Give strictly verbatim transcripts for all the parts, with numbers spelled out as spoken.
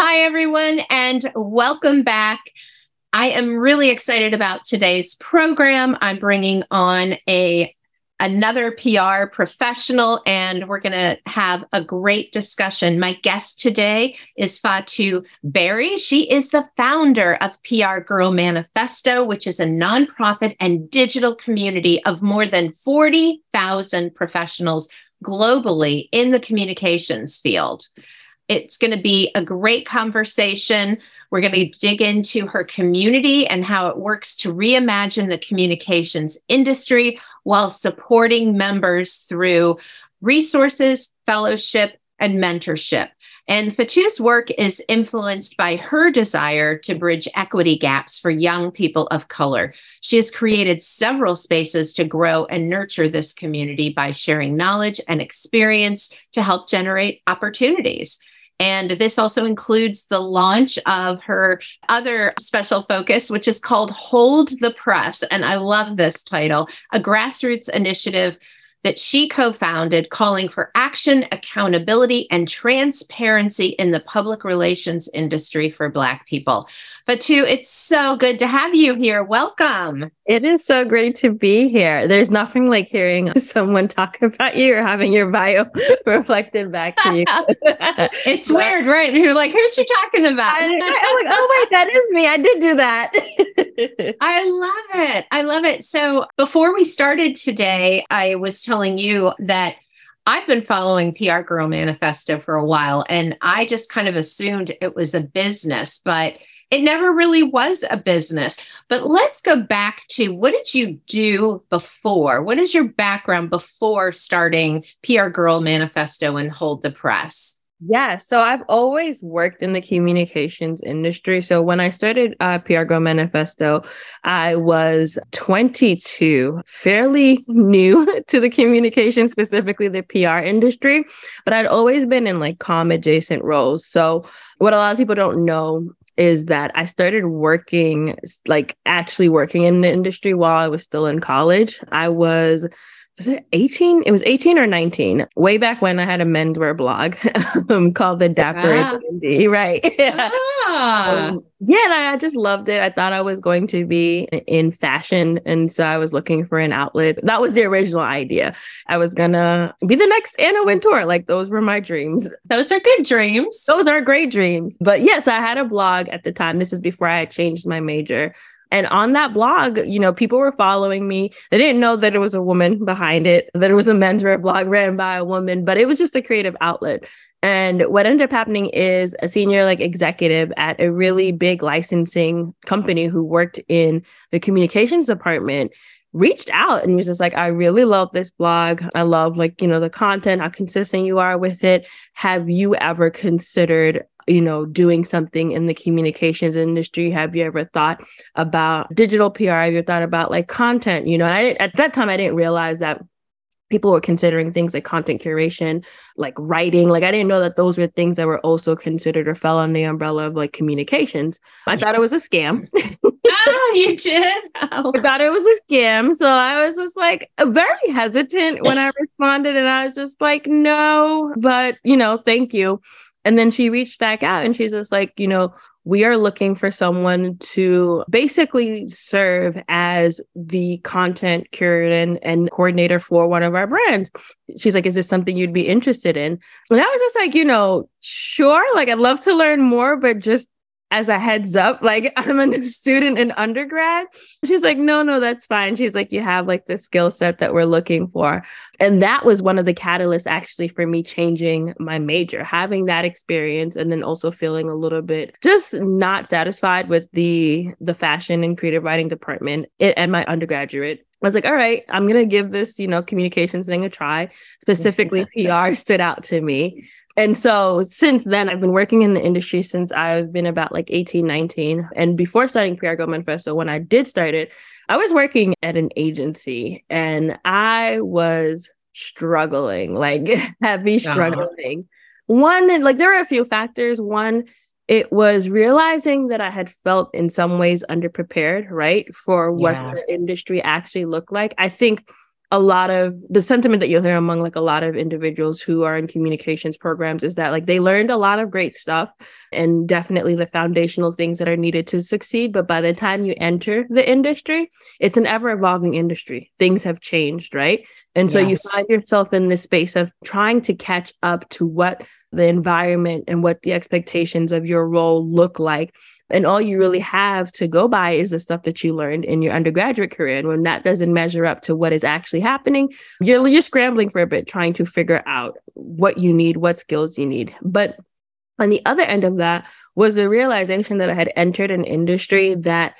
Hi, everyone, and welcome back. I am really excited about today's program. I'm bringing on a another P R professional, and we're going to have a great discussion. My guest today is Fatou Barry. She is the founder of P R Girl Manifesto, which is a nonprofit and digital community of more than forty thousand professionals globally in the communications field. It's going to be a great conversation. We're going to dig into her community and how it works to reimagine the communications industry while supporting members through resources, fellowship, and mentorship. And Fatou's work is influenced by her desire to bridge equity gaps for young people of color. She has created several spaces to grow and nurture this community by sharing knowledge and experience to help generate opportunities. And this also includes the launch of her other special focus, which is called Hold the Press. And I love this title, a grassroots initiative that she co-founded calling for action, accountability, and transparency in the public relations industry for Black people. Fatou, it's so good to have you here. Welcome. It is so great to be here. There's nothing like hearing someone talk about you or having your bio reflected back to you. It's but, weird, right? You're like, who's she talking about? I, I'm like, oh, wait, that is me. I did do that. I love it. I love it. So before we started today, I was telling you that I've been following P R Girl Manifesto for a while, and I just kind of assumed it was a business, but it never really was a business. But let's go back to, what did you do before? What is your background before starting P R Girl Manifesto and Hold the Press? Yeah, so I've always worked in the communications industry. So when I started uh, P R Girl Manifesto, I was twenty-two, fairly new to the communication, specifically the P R industry, but I'd always been in like comm adjacent roles. So what a lot of people don't know is that I started working, like actually working in the industry while I was still in college. I was Was it eighteen? It was eighteen or nineteen. Way back when I had a menswear blog um, called the Dapper Indie, ah. right? Yeah. Ah. Um, yeah, and I, I just loved it. I thought I was going to be in fashion. And so I was looking for an outlet. That was the original idea. I was going to be the next Anna Wintour. Like, those were my dreams. Those are good dreams. Those are great dreams. But yes, I had a blog at the time. This is before I had changed my major. And on that blog, you know, people were following me. They didn't know that it was a woman behind it, that it was a menswear blog ran by a woman, but it was just a creative outlet. And what ended up happening is a senior like executive at a really big licensing company who worked in the communications department reached out and was just like, I really love this blog. I love like, you know, the content, how consistent you are with it. Have you ever considered, you know, doing something in the communications industry? Have you ever thought about digital P R? Have you thought about like content? You know, and I, at that time, I didn't realize that people were considering things like content curation, like writing. Like, I didn't know that those were things that were also considered or fell under the umbrella of like communications. I thought it was a scam. Oh, you did? Oh. I thought it was a scam. So I was just like very hesitant when I responded, and I was just like, no, but you know, thank you. And then she reached back out and she's just like, you know, we are looking for someone to basically serve as the content curator and, and coordinator for one of our brands. She's like, is this something you'd be interested in? And I was just like, you know, sure. Like, I'd love to learn more, but just as a heads up, like, I'm a student in undergrad. She's like, no, no, that's fine. She's like, you have like the skill set that we're looking for. And that was one of the catalysts actually for me changing my major, having that experience. And then also feeling a little bit just not satisfied with the, the fashion and creative writing department at my undergraduate. I was like, all right, I'm going to give this, you know, communications thing a try. Specifically, P R stood out to me. And so since then, I've been working in the industry since I've been about like eighteen, nineteen. And before starting P R Girl Manifesto, when I did start it, I was working at an agency and I was struggling, like heavy struggling. Uh-huh. One, like there were a few factors. One, it was realizing that I had felt in some ways underprepared, right, for what yeah. the industry actually looked like. I think a lot of the sentiment that you'll hear among like a lot of individuals who are in communications programs is that like they learned a lot of great stuff and definitely the foundational things that are needed to succeed. But by the time you enter the industry, it's an ever-evolving industry. Things have changed, right? And so yes. you find yourself in this space of trying to catch up to what the environment and what the expectations of your role look like. And all you really have to go by is the stuff that you learned in your undergraduate career. And when that doesn't measure up to what is actually happening, you're, you're scrambling for a bit, trying to figure out what you need, what skills you need. But on the other end of that was the realization that I had entered an industry that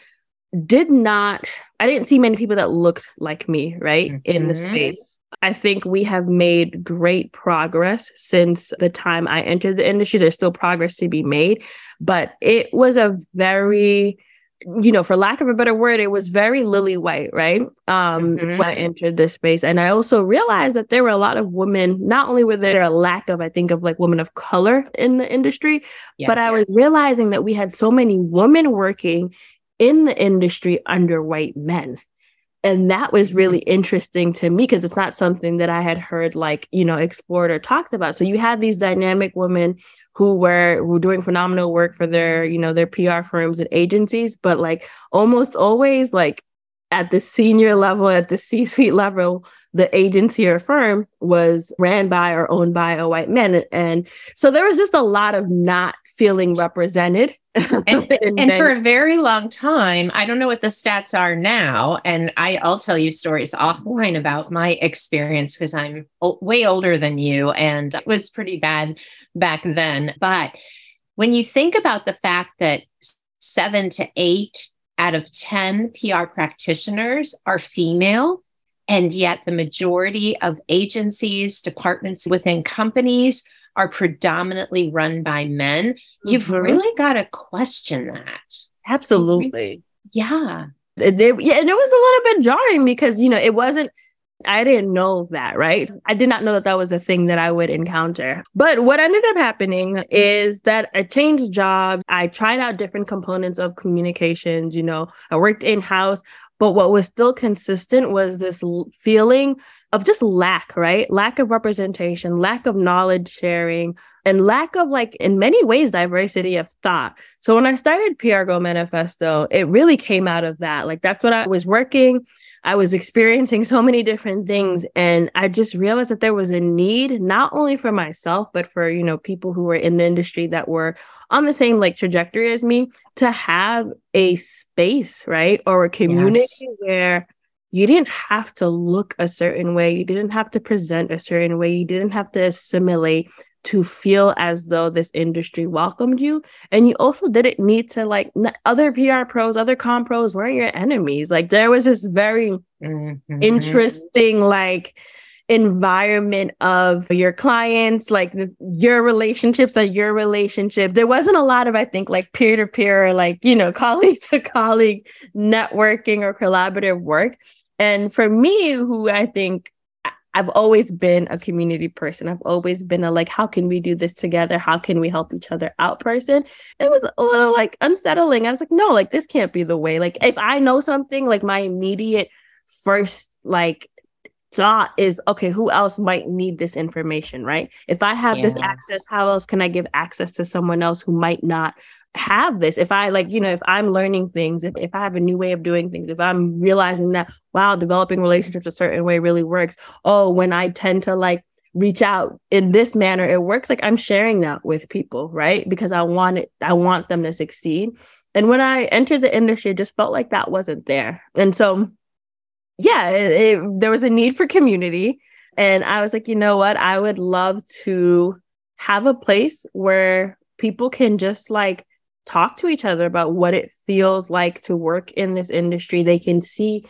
did not, I didn't see many people that looked like me, right, mm-hmm. in the space. I think we have made great progress since the time I entered the industry. There's still progress to be made, but it was a very, you know, for lack of a better word, it was very lily white, right? Um, mm-hmm. When I entered this space. And I also realized that there were a lot of women, not only were there a lack of, I think of like women of color in the industry, yes. but I was realizing that we had so many women working in the industry under white men. And that was really interesting to me because it's not something that I had heard, like, you know, explored or talked about. So you had these dynamic women who were, were doing phenomenal work for their, you know, their P R firms and agencies, but like almost always like at the senior level, at the C-suite level, the agency or firm was ran by or owned by a white man. And so there was just a lot of not feeling represented. And, and, and for a very long time, I don't know what the stats are now. And I, I'll tell you stories offline about my experience because I'm o- way older than you and it was pretty bad back then. But when you think about the fact that seven to eight out of ten P R practitioners are female, and yet the majority of agencies, departments within companies are predominantly run by men, you've mm-hmm. really got to question that. Absolutely. Yeah. It, it, yeah. And it was a little bit jarring because, you know, it wasn't, I didn't know that, right? I did not know that that was a thing that I would encounter. But what ended up happening is that I changed jobs. I tried out different components of communications. You know, I worked in-house. But what was still consistent was this l- feeling of just lack, right? Lack of representation, lack of knowledge sharing, and lack of, like, in many ways, diversity of thought. So when I started P R Girl Manifesto, it really came out of that. Like, that's what I was working. I was experiencing so many different things. And I just realized that there was a need, not only for myself, but for, you know, people who were in the industry that were on the same, like, trajectory as me, to have a space, right? Or a community yes. where you didn't have to look a certain way. You didn't have to present a certain way. You didn't have to assimilate to feel as though this industry welcomed you. And you also didn't need to, like, n- other P R pros, other com pros weren't your enemies. Like, there was this very mm-hmm. interesting, like, environment of your clients, like the, your relationships are your relationship. There wasn't a lot of, I think, like peer-to-peer, like, you know, colleague to colleague networking or collaborative work. And for me, who I think I've always been a community person, I've always been a, like, how can we do this together? How can we help each other out person? It was a little, like, unsettling. I was like, no, like, this can't be the way. Like, if I know something, like, my immediate first, like, thought is, okay, who else might need this information, right? If I have yeah. this access, how else can I give access to someone else who might not have this? If I, like, you know, if I'm learning things, if, if I have a new way of doing things, if I'm realizing that, wow, developing relationships a certain way really works. Oh, when I tend to, like, reach out in this manner, it works. Like, I'm sharing that with people, right? Because I want it, I want them to succeed. And when I entered the industry, it just felt like that wasn't there. And so Yeah, it, it, there was a need for community. And I was like, you know what? I would love to have a place where people can just, like, talk to each other about what it feels like to work in this industry. They can see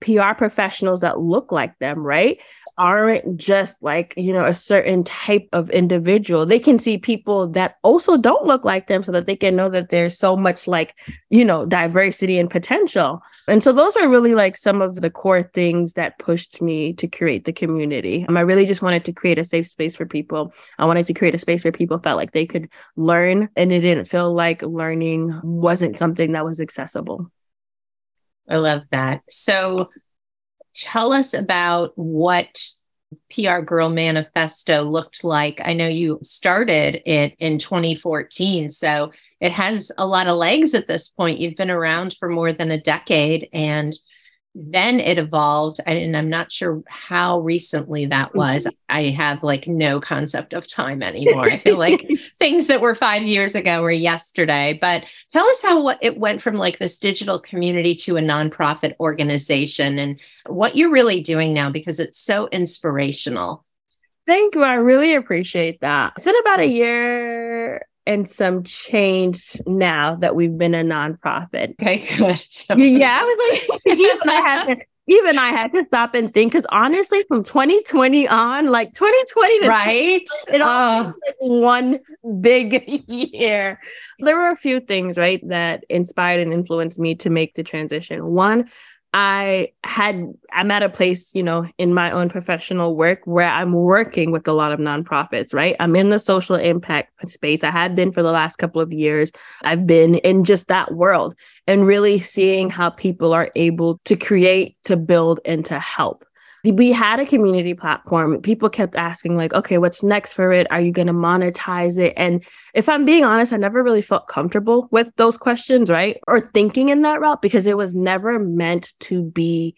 P R professionals that look like them, right, aren't just like, you know, a certain type of individual. They can see people that also don't look like them so that they can know that there's so much like, you know, diversity and potential. And so those are really like some of the core things that pushed me to create the community. Um, I really just wanted to create a safe space for people. I wanted to create a space where people felt like they could learn and it didn't feel like learning wasn't something that was accessible. I love that. So tell us about what P R Girl Manifesto looked like. I know you started it in twenty fourteen, so it has a lot of legs at this point. You've been around for more than a decade, and then it evolved, and I'm not sure how recently that was. I have like no concept of time anymore. I feel like things that were five years ago were yesterday. But tell us how it went from like this digital community to a nonprofit organization and what you're really doing now, because it's so inspirational. Thank you. I really appreciate that. It's been about a year and some change now that we've been a nonprofit. Okay, good. Yeah, I was like, even I had to, even I had to stop and think, because honestly, from twenty twenty on, like twenty twenty to right, it all uh, like one big year. There were a few things, right, that inspired and influenced me to make the transition. One, I had, I'm at a place, you know, in my own professional work where I'm working with a lot of nonprofits, right? I'm in the social impact space. I have been for the last couple of years. I've been in just that world and really seeing how people are able to create, to build, and to help. We had a community platform. People kept asking like, okay, what's next for it? Are you going to monetize it? And if I'm being honest, I never really felt comfortable with those questions, right? Or thinking in that route, because it was never meant to be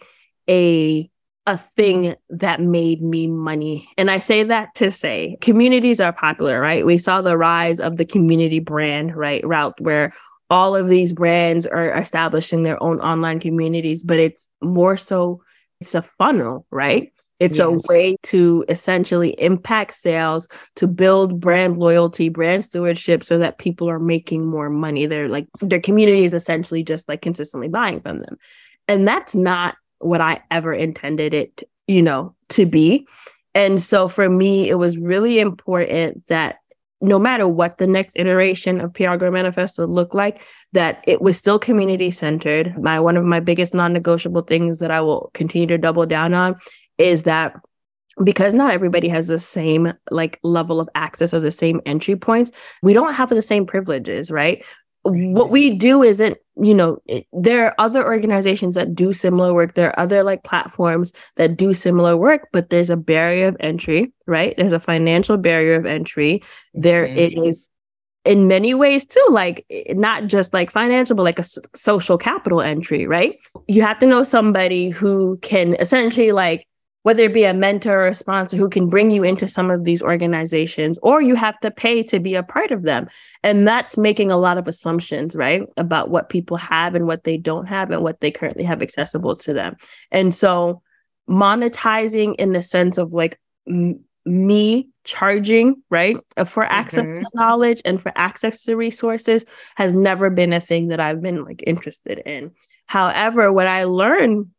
a a thing that made me money. And I say that to say communities are popular, right? We saw the rise of the community brand, right, route where all of these brands are establishing their own online communities, but it's more so it's a funnel, right? It's yes. a way to essentially impact sales, to build brand loyalty, brand stewardship, so that people are making more money. They're like, their community is essentially just like consistently buying from them. And that's not what I ever intended it, you know, to be. And so for me, it was really important that no matter what the next iteration of P R Girl Manifesto looked like, that it was still community centered. My one of my biggest non-negotiable things that I will continue to double down on is that because not everybody has the same like level of access or the same entry points, we don't have the same privileges, right? What we do isn't, you know, it, there are other organizations that do similar work. There are other like platforms that do similar work, but there's a barrier of entry, right? There's a financial barrier of entry. There mm-hmm. is in many ways too, like not just like financial, but like a so- social capital entry, right? You have to know somebody who can essentially like, whether it be a mentor or a sponsor who can bring you into some of these organizations, or you have to pay to be a part of them. And that's making a lot of assumptions, right, about what people have and what they don't have and what they currently have accessible to them. And so monetizing in the sense of like m- me charging, right, for access mm-hmm. to knowledge and for access to resources has never been a thing that I've been like interested in. However, what I learned,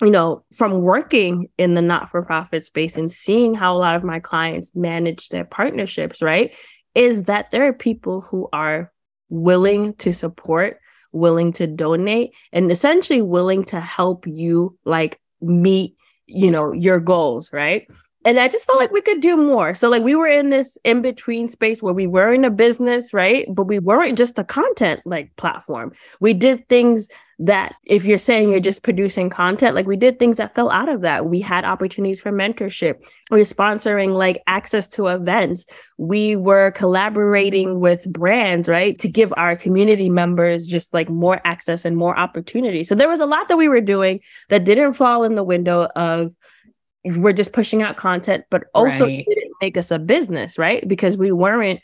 you know, from working in the not-for-profit space and seeing how a lot of my clients manage their partnerships, right, is that there are people who are willing to support, willing to donate, and essentially willing to help you like meet, you know, your goals, right? And I just felt like we could do more. So like we were in this in-between space where we were in a business, right? But we weren't just a content like platform. We did things that if you're saying you're just producing content, like we did things that fell out of that. We had opportunities for mentorship. We were sponsoring like access to events. We were collaborating with brands, right? To give our community members just like more access and more opportunity. So there was a lot that we were doing that didn't fall in the window of we're just pushing out content, but also right. didn't make us a business, right? Because we weren't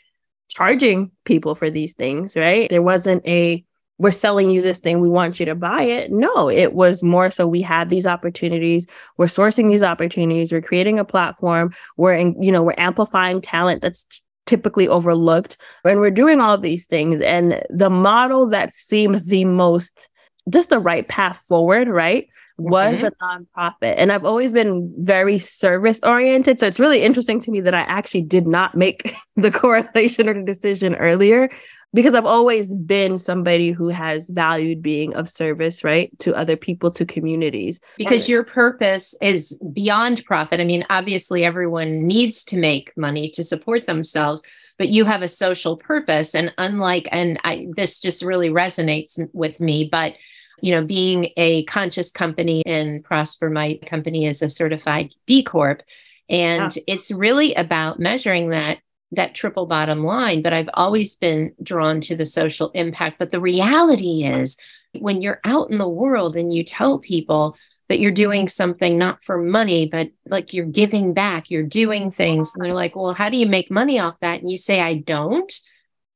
charging people for these things, right? There wasn't a, we're selling you this thing, we want you to buy it. No, it was more so we have these opportunities, we're sourcing these opportunities, we're creating a platform, we're, in, you know, we're amplifying talent that's typically overlooked, and we're doing all of these things. And the model that seems the most just the right path forward, right, was mm-hmm. a nonprofit. And I've always been very service oriented. So it's really interesting to me that I actually did not make the correlation or the decision earlier, because I've always been somebody who has valued being of service, right, to other people, to communities. Because your purpose is beyond profit. I mean, obviously, everyone needs to make money to support themselves, but you have a social purpose. And unlike, and I, this just really resonates with me, but you know, being a conscious company, and Prosper, my company, is a certified B Corp. And yeah. it's really about measuring that that triple bottom line. But I've always been drawn to the social impact. But the reality is, when you're out in the world and you tell people that you're doing something not for money, but like you're giving back, you're doing things, and they're like, well, how do you make money off that? And you say, I don't.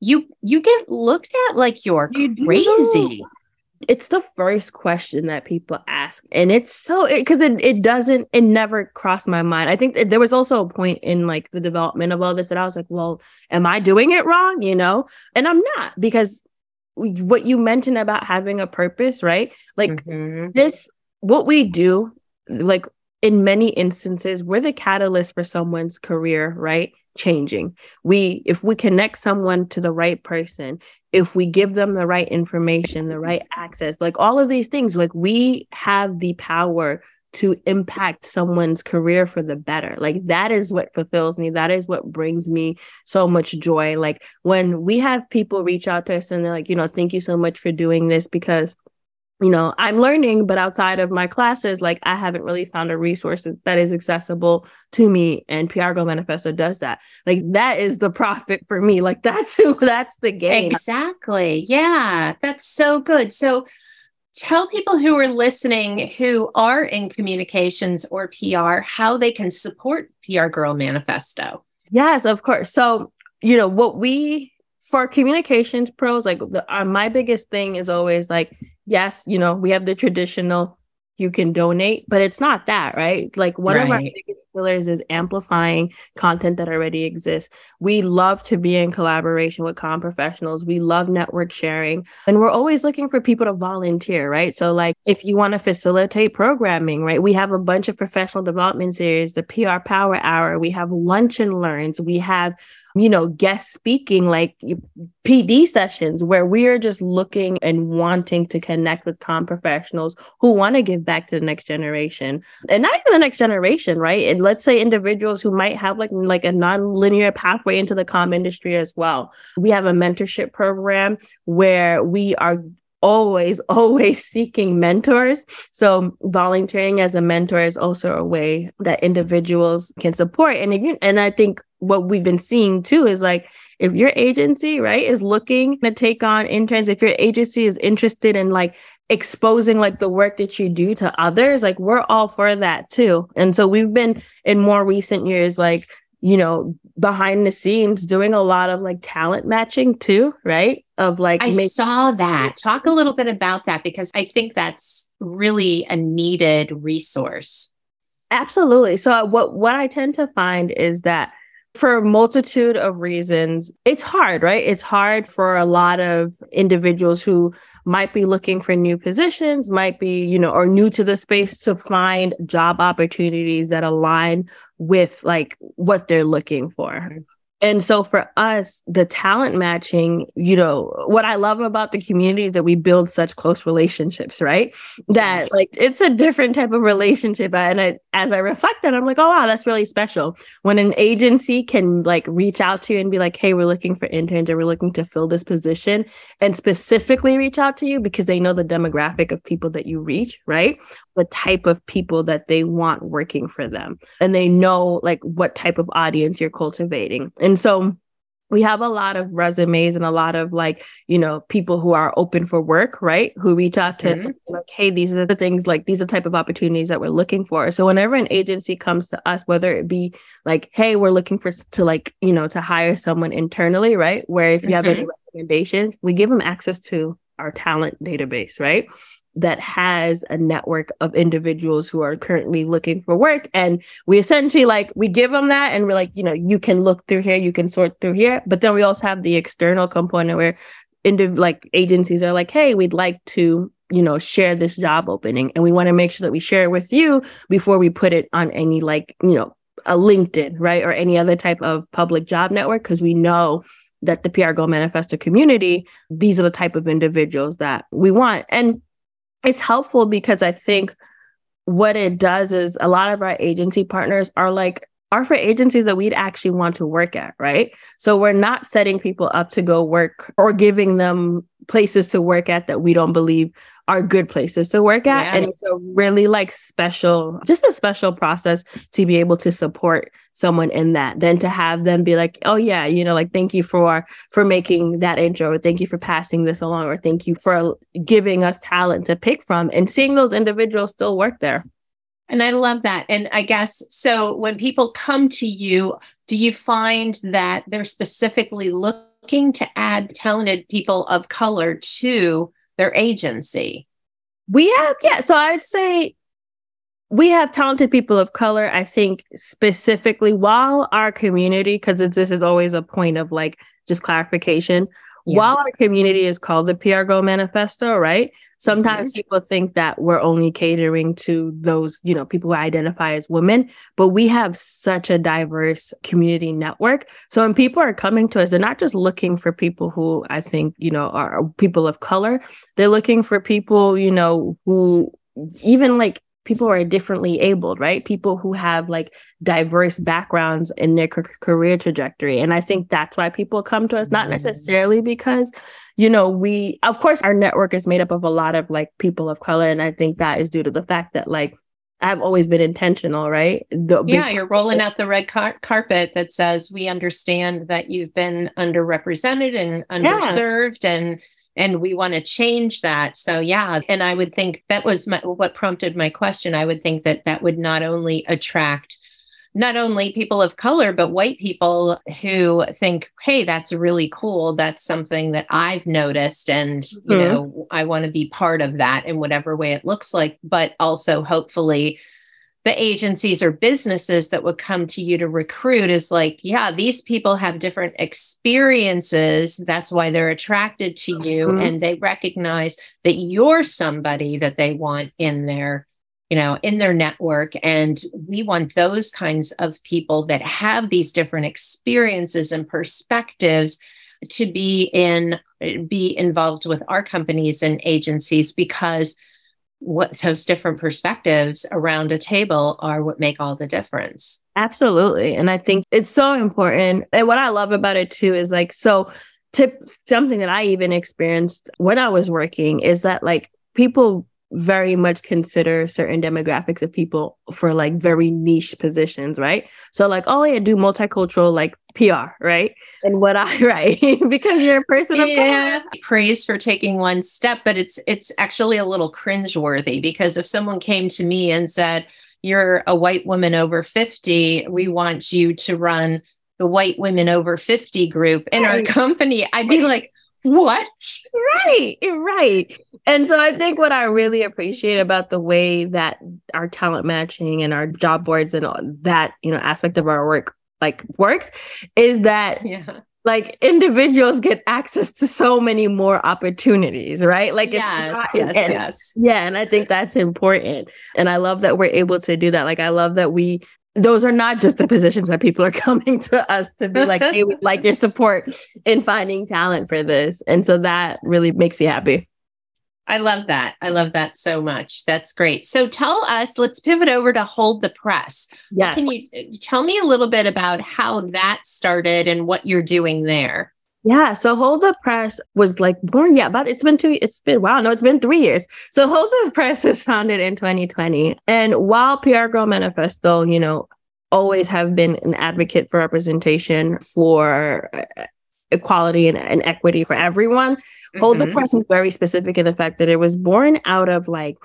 You you get looked at like you're you crazy. Do. It's the first question that people ask. And it's so, because it, it, it doesn't, it never crossed my mind. I think there was also a point in like the development of all this that I was like, well, am I doing it wrong? You know, and I'm not, because what you mentioned about having a purpose, right? Like mm-hmm. this, what we do, like in many instances, we're the catalyst for someone's career, right? Changing. We, if we connect someone to the right person, if we give them the right information, the right access, like all of these things, like we have the power to impact someone's career for the better. Like that is what fulfills me. That is what brings me so much joy. Like when we have people reach out to us and they're like, you know, thank you so much for doing this, because you know, I'm learning, but outside of my classes, like I haven't really found a resource that is accessible to me. And P R Girl Manifesto does that. Like that is the profit for me. Like that's who, that's the game. Exactly. Yeah. That's so good. So tell people who are listening, who are in communications or P R, how they can support P R Girl Manifesto. Yes, of course. So, you know, what we, for communications pros, like the, uh, my biggest thing is always like, yes, you know, we have the traditional, you can donate, but it's not that, right? Like one right. of our biggest pillars is amplifying content that already exists. We love to be in collaboration with comm professionals. We love network sharing, and we're always looking for people to volunteer, right? So like if you want to facilitate programming, right? We have a bunch of professional development series, the P R Power Hour. We have lunch and learns. We have, you know, guest speaking, like P D sessions, where we are just looking and wanting to connect with comm professionals who want to give back to the next generation, and not even the next generation, right? And let's say individuals who might have like, like a nonlinear pathway into the comm industry as well. We have a mentorship program where we are always, always seeking mentors. So volunteering as a mentor is also a way that individuals can support. And again, and I think what we've been seeing too is like, if your agency, right, is looking to take on interns, if your agency is interested in like exposing like the work that you do to others, like we're all for that too. And so we've been in more recent years, like, you know, behind the scenes doing a lot of like talent matching too, right? Of like, I make- saw that. Talk a little bit about that, because I think that's really a needed resource. Absolutely. So what, what I tend to find is that for a multitude of reasons, it's hard, right? It's hard for a lot of individuals who might be looking for new positions, might be, you know, or new to the space, to find job opportunities that align with like what they're looking for. And so for us, the talent matching, you know, what I love about the community is that we build such close relationships, right? That like, it's a different type of relationship. And I, as I reflect on it, I'm like, oh, wow, that's really special. When an agency can like reach out to you and be like, hey, we're looking for interns, or we're looking to fill this position, and specifically reach out to you because they know the demographic of people that you reach, right? The type of people that they want working for them. And they know like what type of audience you're cultivating. And And so we have a lot of resumes and a lot of like, you know, people who are open for work, right? Who reach out to mm-hmm. us like, hey, these are the things, like these are the type of opportunities that we're looking for. So whenever an agency comes to us, whether it be like, hey, we're looking for to like, you know, to hire someone internally, right? Where if you mm-hmm. have any recommendations, we give them access to our talent database, right? That has a network of individuals who are currently looking for work. And we essentially like, we give them that and we're like, you know, you can look through here, you can sort through here. But then we also have the external component where indiv- like agencies are like, hey, we'd like to, you know, share this job opening. And we want to make sure that we share it with you before we put it on any, like, you know, a LinkedIn, right? Or any other type of public job network, because we know that the P R Girl Manifesto community, these are the type of individuals that we want. And it's helpful because I think what it does is a lot of our agency partners are like, are for agencies that we'd actually want to work at, right? So we're not setting people up to go work or giving them places to work at that we don't believe are good places to work at. Yeah. And it's a really like special, just a special process to be able to support someone in that, then to have them be like, oh yeah, you know, like, thank you for, for making that intro, or thank you for passing this along, or thank you for giving us talent to pick from, and seeing those individuals still work there. And I love that. And I guess, so when people come to you, do you find that they're specifically looking to add talented people of color to their agency? We have, yeah. So I'd say we have talented people of color, I think specifically while our community, because this is always a point of like just clarification, yeah. While our community is called the P R Girl Manifesto, right? Sometimes mm-hmm. people think that we're only catering to those, you know, people who identify as women, but we have such a diverse community network. So when people are coming to us, they're not just looking for people who I think, you know, are people of color. They're looking for people, you know, who even like people who are differently abled, right? People who have like diverse backgrounds in their c- career trajectory. And I think that's why people come to us, not necessarily because, you know, we, of course, our network is made up of a lot of like people of color. And I think that is due to the fact that like, I've always been intentional, right? The, yeah, because- you're rolling out the red car- carpet that says, we understand that you've been underrepresented and underserved yeah. and And we want to change that. So, yeah. And I would think that was my, what prompted my question. I would think that that would not only attract not only people of color, but white people who think, hey, that's really cool. That's something that I've noticed. And, mm-hmm. you know, I want to be part of that in whatever way it looks like. But also, hopefully, the agencies or businesses that would come to you to recruit is like, yeah, these people have different experiences. That's why they're attracted to you. Mm-hmm. And they recognize that you're somebody that they want in their, you know, in their network. And we want those kinds of people that have these different experiences and perspectives to be in, be involved with our companies and agencies, because what those different perspectives around a table are what make all the difference. Absolutely. And I think it's so important. And what I love about it too is like, so tip, something that I even experienced when I was working is that like people very much consider certain demographics of people for like very niche positions, right? So like, oh yeah, do multicultural like P R, right? And what I right because you're a person of yeah. color. Praise for taking one step, but it's it's actually a little cringeworthy, because if someone came to me and said, "You're a white woman over fifty, we want you to run the white women over fifty group in right. our company," I'd be like, what? Right, right. And so I think what I really appreciate about the way that our talent matching and our job boards and all that, you know, aspect of our work like works is that yeah. like individuals get access to so many more opportunities, right? Like yes, not, yes, and, yes. Yeah, and I think that's important. And I love that we're able to do that. Like I love that we those are not just the positions that people are coming to us to be like, they would like your support in finding talent for this. And so that really makes me happy. I love that. I love that so much. That's great. So tell us, let's pivot over to Hold the Press. Yes. Can you tell me a little bit about how that started and what you're doing there? Yeah. So Hold the Press was like born. Yeah. But it's been two, it's been, wow. No, it's been three years. So Hold the Press was founded in twenty twenty. And while P R Girl Manifesto, you know, always have been an advocate for representation, for equality and, and equity for everyone, mm-hmm. Hold the Press is very specific in the fact that it was born out of like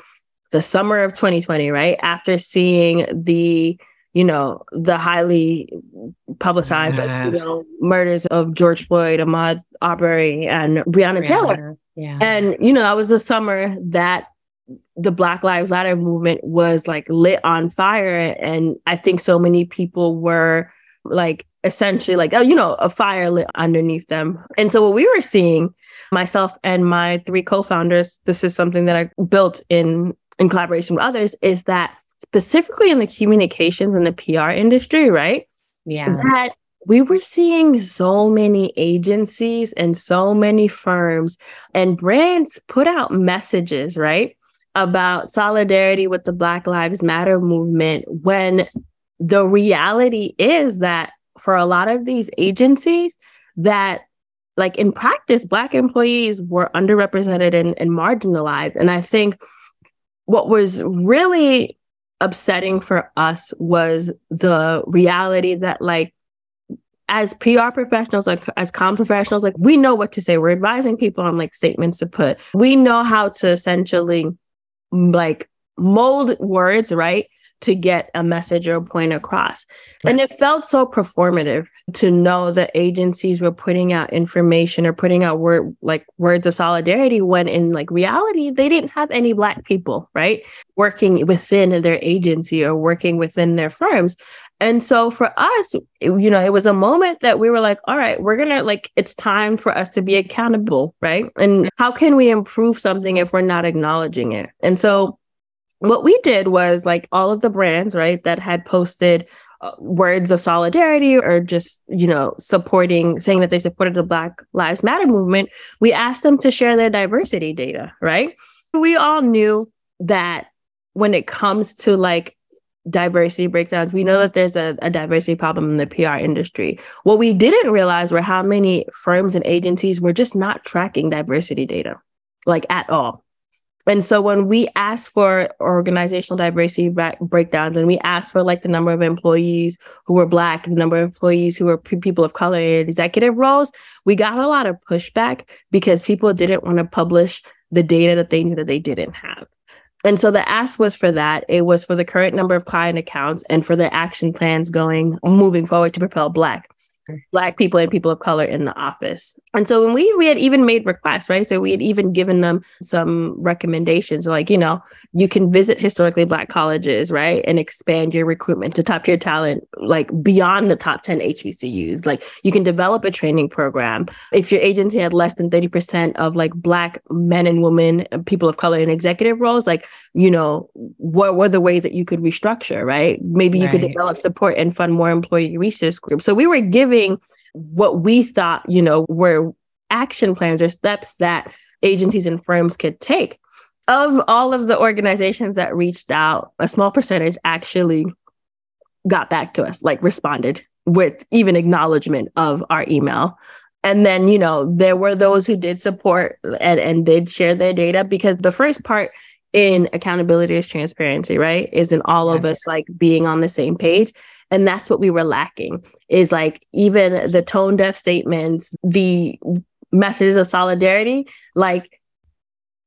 the summer of twenty twenty, right? After seeing the, you know, the highly publicized yes. you know, murders of George Floyd, Ahmaud Arbery, and Breonna, Breonna Taylor. Yeah. And, you know, that was the summer that the Black Lives Matter movement was like lit on fire. And I think so many people were like, essentially like, you know, a fire lit underneath them. And so what we were seeing myself and my three co-founders, this is something that I built in, in collaboration with others, is that specifically in the communications and the P R industry, right? Yeah. That we were seeing so many agencies and so many firms and brands put out messages, right? About solidarity with the Black Lives Matter movement, when the reality is that for a lot of these agencies that, like in practice, Black employees were underrepresented and, and marginalized. And I think what was really upsetting for us was the reality that, like, as P R professionals, like as comm professionals, like we know what to say. We're advising people on like statements to put. We know how to essentially like mold words, right, to get a message or a point across. And it felt so performative to know that agencies were putting out information or putting out word like words of solidarity when in like reality, they didn't have any Black people, right, working within their agency or working within their firms. And so for us, it, you know, it was a moment that we were like, all right, we're going to like, it's time for us to be accountable, right? And how can we improve something if we're not acknowledging it? And so what we did was like all of the brands, right, that had posted uh, words of solidarity or just, you know, supporting, saying that they supported the Black Lives Matter movement, we asked them to share their diversity data, right? We all knew that when it comes to like diversity breakdowns, we know that there's a, a diversity problem in the P R industry. What we didn't realize were how many firms and agencies were just not tracking diversity data, like at all. And so when we asked for organizational diversity breakdowns and we asked for like the number of employees who were Black, the number of employees who were people of color in executive roles, we got a lot of pushback because people didn't want to publish the data that they knew that they didn't have. And so the ask was for that. It was for the current number of client accounts and for the action plans going moving forward to propel Black. Black people and people of color in the office. And so when we we had even made requests, right? So we had even given them some recommendations, like, you know, you can visit historically Black colleges, right? And expand your recruitment to top tier talent, like beyond the top ten H B C Us. Like you can develop a training program. If your agency had less than thirty percent of like Black men and women, people of color in executive roles, like, you know, what were the ways that you could restructure, right? Maybe you right. could develop support and fund more employee resource groups. So we were giving what we thought, you know, were action plans or steps that agencies and firms could take. Of all of the organizations that reached out, a small percentage actually got back to us, like responded with even acknowledgement of our email. And then, you know, there were those who did support and, and did share their data, because the first part in accountability is transparency, right? Is in all yes. of us like being on the same page. And that's what we were lacking, is like even the tone deaf statements, the messages of solidarity, like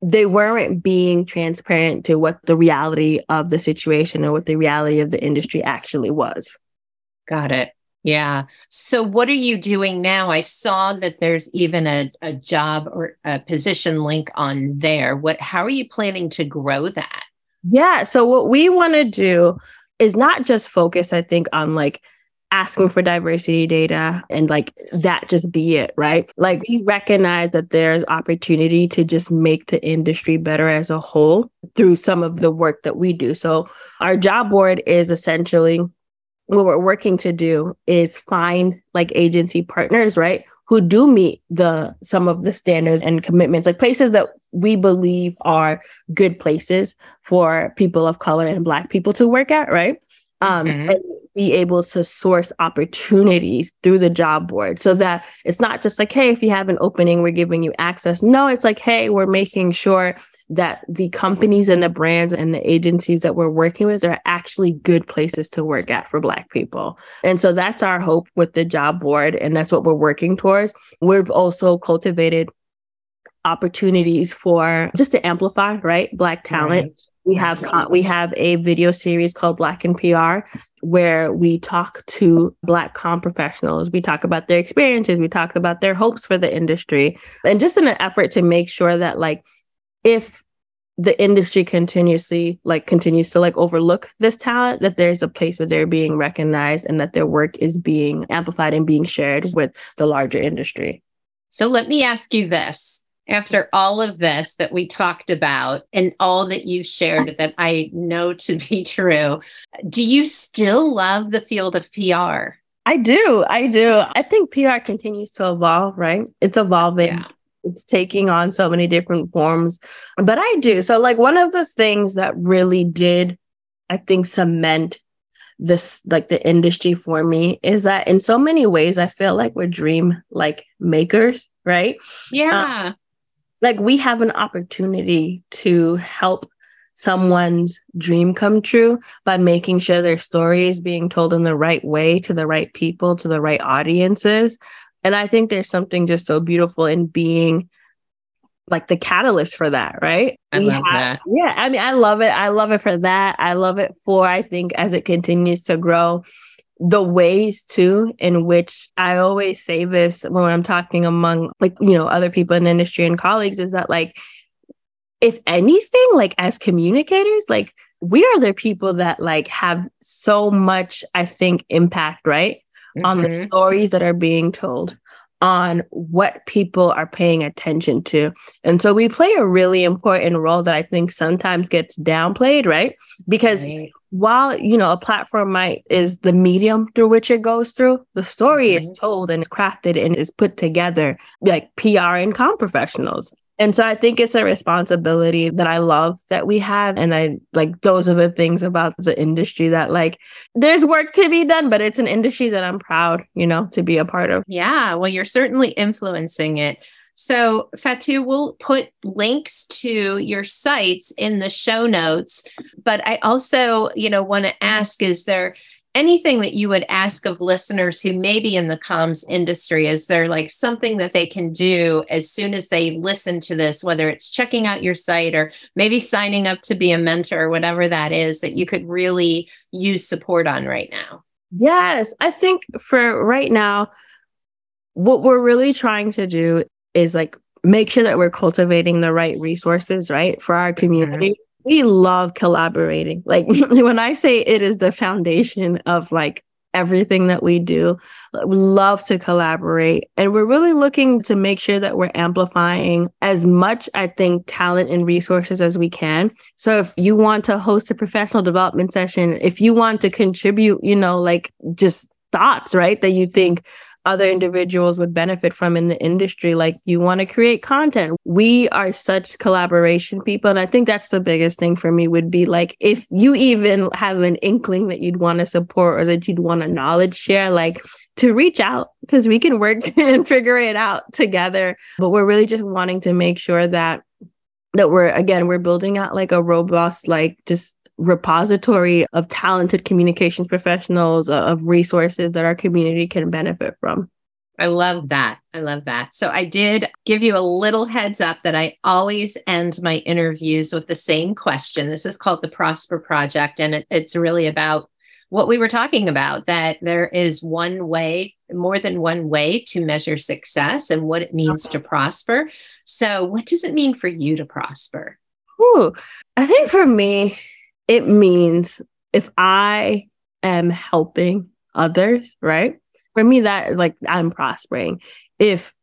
they weren't being transparent to what the reality of the situation or what the reality of the industry actually was. Got it. Yeah. So what are you doing now? I saw that there's even a, a job or a position link on there. What, how are you planning to grow that? Yeah. So what we want to do is not just focused, I think, on like asking for diversity data and like that just be it, right? Like we recognize that there's opportunity to just make the industry better as a whole through some of the work that we do. So our job board is essentially what we're working to do is find like agency partners, right, who do meet the some of the standards and commitments, like places that we believe are good places for people of color and Black people to work at, right? Um, mm-hmm. And be able to source opportunities through the job board so that it's not just like, hey, if you have an opening, we're giving you access. No, it's like, hey, we're making sure that the companies and the brands and the agencies that we're working with are actually good places to work at for Black people. And so that's our hope with the job board. And that's what we're working towards. We've also cultivated opportunities for just to amplify, right, Black talent. Right. We have we have a video series called Black in P R where we talk to Black comm professionals. We talk about their experiences. We talk about their hopes for the industry, and just in an effort to make sure that, like, if the industry continuously like continues to like overlook this talent, that there's a place where they're being recognized and that their work is being amplified and being shared with the larger industry. So let me ask you this. After all of this that we talked about and all that you shared that I know to be true, do you still love the field of P R? I do. I do. I think P R continues to evolve, right? It's evolving. Yeah. It's taking on so many different forms, but I do. So like one of the things that really did, I think, cement this, like the industry for me is that in so many ways, I feel like we're dream like makers, right? Yeah. Um, like we have an opportunity to help someone's dream come true by making sure their story is being told in the right way to the right people, to the right audiences. And I think there's something just so beautiful in being like the catalyst for that, right? I we love have, that. Yeah, I mean, I love it. I love it for that. I love it for, I think, as it continues to grow, the ways too in which I always say this when I'm talking among like, you know, other people in the industry and colleagues is that like, if anything, like as communicators, like we are the people that like have so much, I think, impact, right? Mm-hmm. On the stories that are being told, on what people are paying attention to. And so we play a really important role that I think sometimes gets downplayed, right? Because right. while, you know, a platform might is the medium through which it goes through, the story mm-hmm. is told and is crafted and is put together like P R and comm professionals. And so I think it's a responsibility that I love that we have. And I like, those are the things about the industry that like, there's work to be done, but it's an industry that I'm proud, you know, to be a part of. Yeah. Well, you're certainly influencing it. So Fatou, we'll put links to your sites in the show notes, but I also, you know, want to ask, is there anything that you would ask of listeners who may be in the comms industry? Is there like something that they can do as soon as they listen to this, whether it's checking out your site or maybe signing up to be a mentor or whatever that is that you could really use support on right now? Yes, I think for right now, what we're really trying to do is like make sure that we're cultivating the right resources, right, for our community. Mm-hmm. We love collaborating. Like when I say it is the foundation of like everything that we do, we love to collaborate. And we're really looking to make sure that we're amplifying as much, I think, talent and resources as we can. So if you want to host a professional development session, if you want to contribute, you know, like just thoughts, right, that you think other individuals would benefit from in the industry. Like you want to create content. We are such collaboration people. And I think that's the biggest thing for me would be like, if you even have an inkling that you'd want to support or that you'd want to knowledge share, like to reach out because we can work and figure it out together. But we're really just wanting to make sure that, that we're, again, we're building out like a robust, like just repository of talented communications professionals, uh, of resources that our community can benefit from. I love that. I love that. So I did give you a little heads up that I always end my interviews with the same question. This is called The Prosper Project, and it, it's really about what we were talking about, that there is one way, more than one way to measure success and what it means okay. to prosper. So what does it mean for you to prosper? Ooh, I think for me, it means if I am helping others, right? For me, that like I'm prospering. If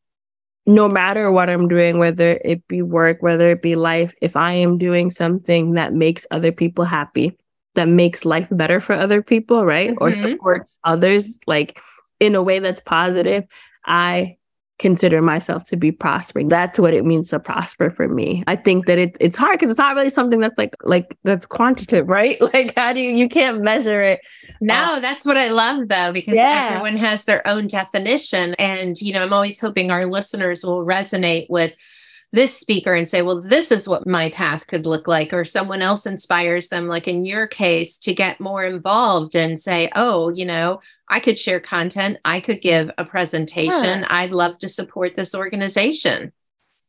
no matter what I'm doing, whether it be work, whether it be life, if I am doing something that makes other people happy, that makes life better for other people, right? Mm-hmm. Or supports others like in a way that's positive, I consider myself to be prospering. That's what it means to prosper for me. I think that it, it's hard because it's not really something that's like, like that's quantitative, right? Like how do you, you can't measure it. No, uh, that's what I love though, because yeah. everyone has their own definition. And, you know, I'm always hoping our listeners will resonate with this speaker and say, well, this is what my path could look like, or someone else inspires them, like in your case, to get more involved and say, oh, you know, I could share content. I could give a presentation. Yeah. I'd love to support this organization.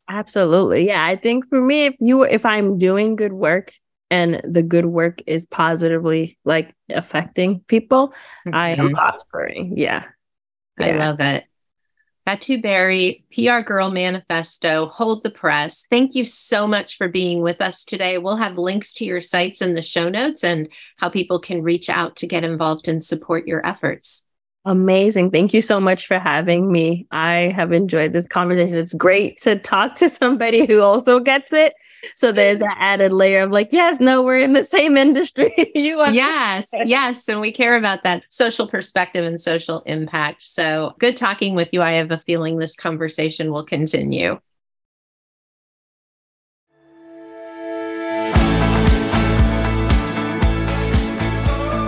Absolutely. Yeah. I think for me, if you, if I'm doing good work and the good work is positively like affecting people, mm-hmm. I am prospering. Yeah. yeah. I love it. Fatou Barry, P R Girl Manifesto, Hold the Press. Thank you so much for being with us today. We'll have links to your sites in the show notes and how people can reach out to get involved and support your efforts. Amazing. Thank you so much for having me. I have enjoyed this conversation. It's great to talk to somebody who also gets it. So there's that added layer of like, yes, no, we're in the same industry. you are. Yes, yes. And we care about that social perspective and social impact. So good talking with you. I have a feeling this conversation will continue.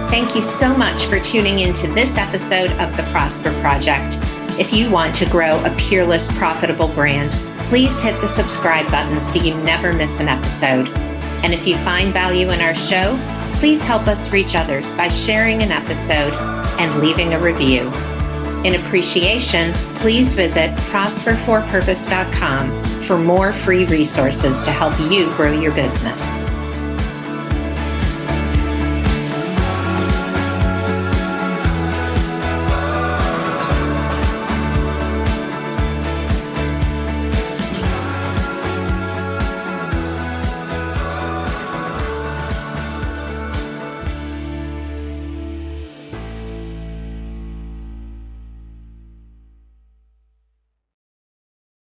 Thank you so much for tuning into this episode of The Prosper Project. If you want to grow a peerless, profitable brand, please hit the subscribe button so you never miss an episode. And if you find value in our show, please help us reach others by sharing an episode and leaving a review. In appreciation, please visit prosper for purpose dot com for more free resources to help you grow your business.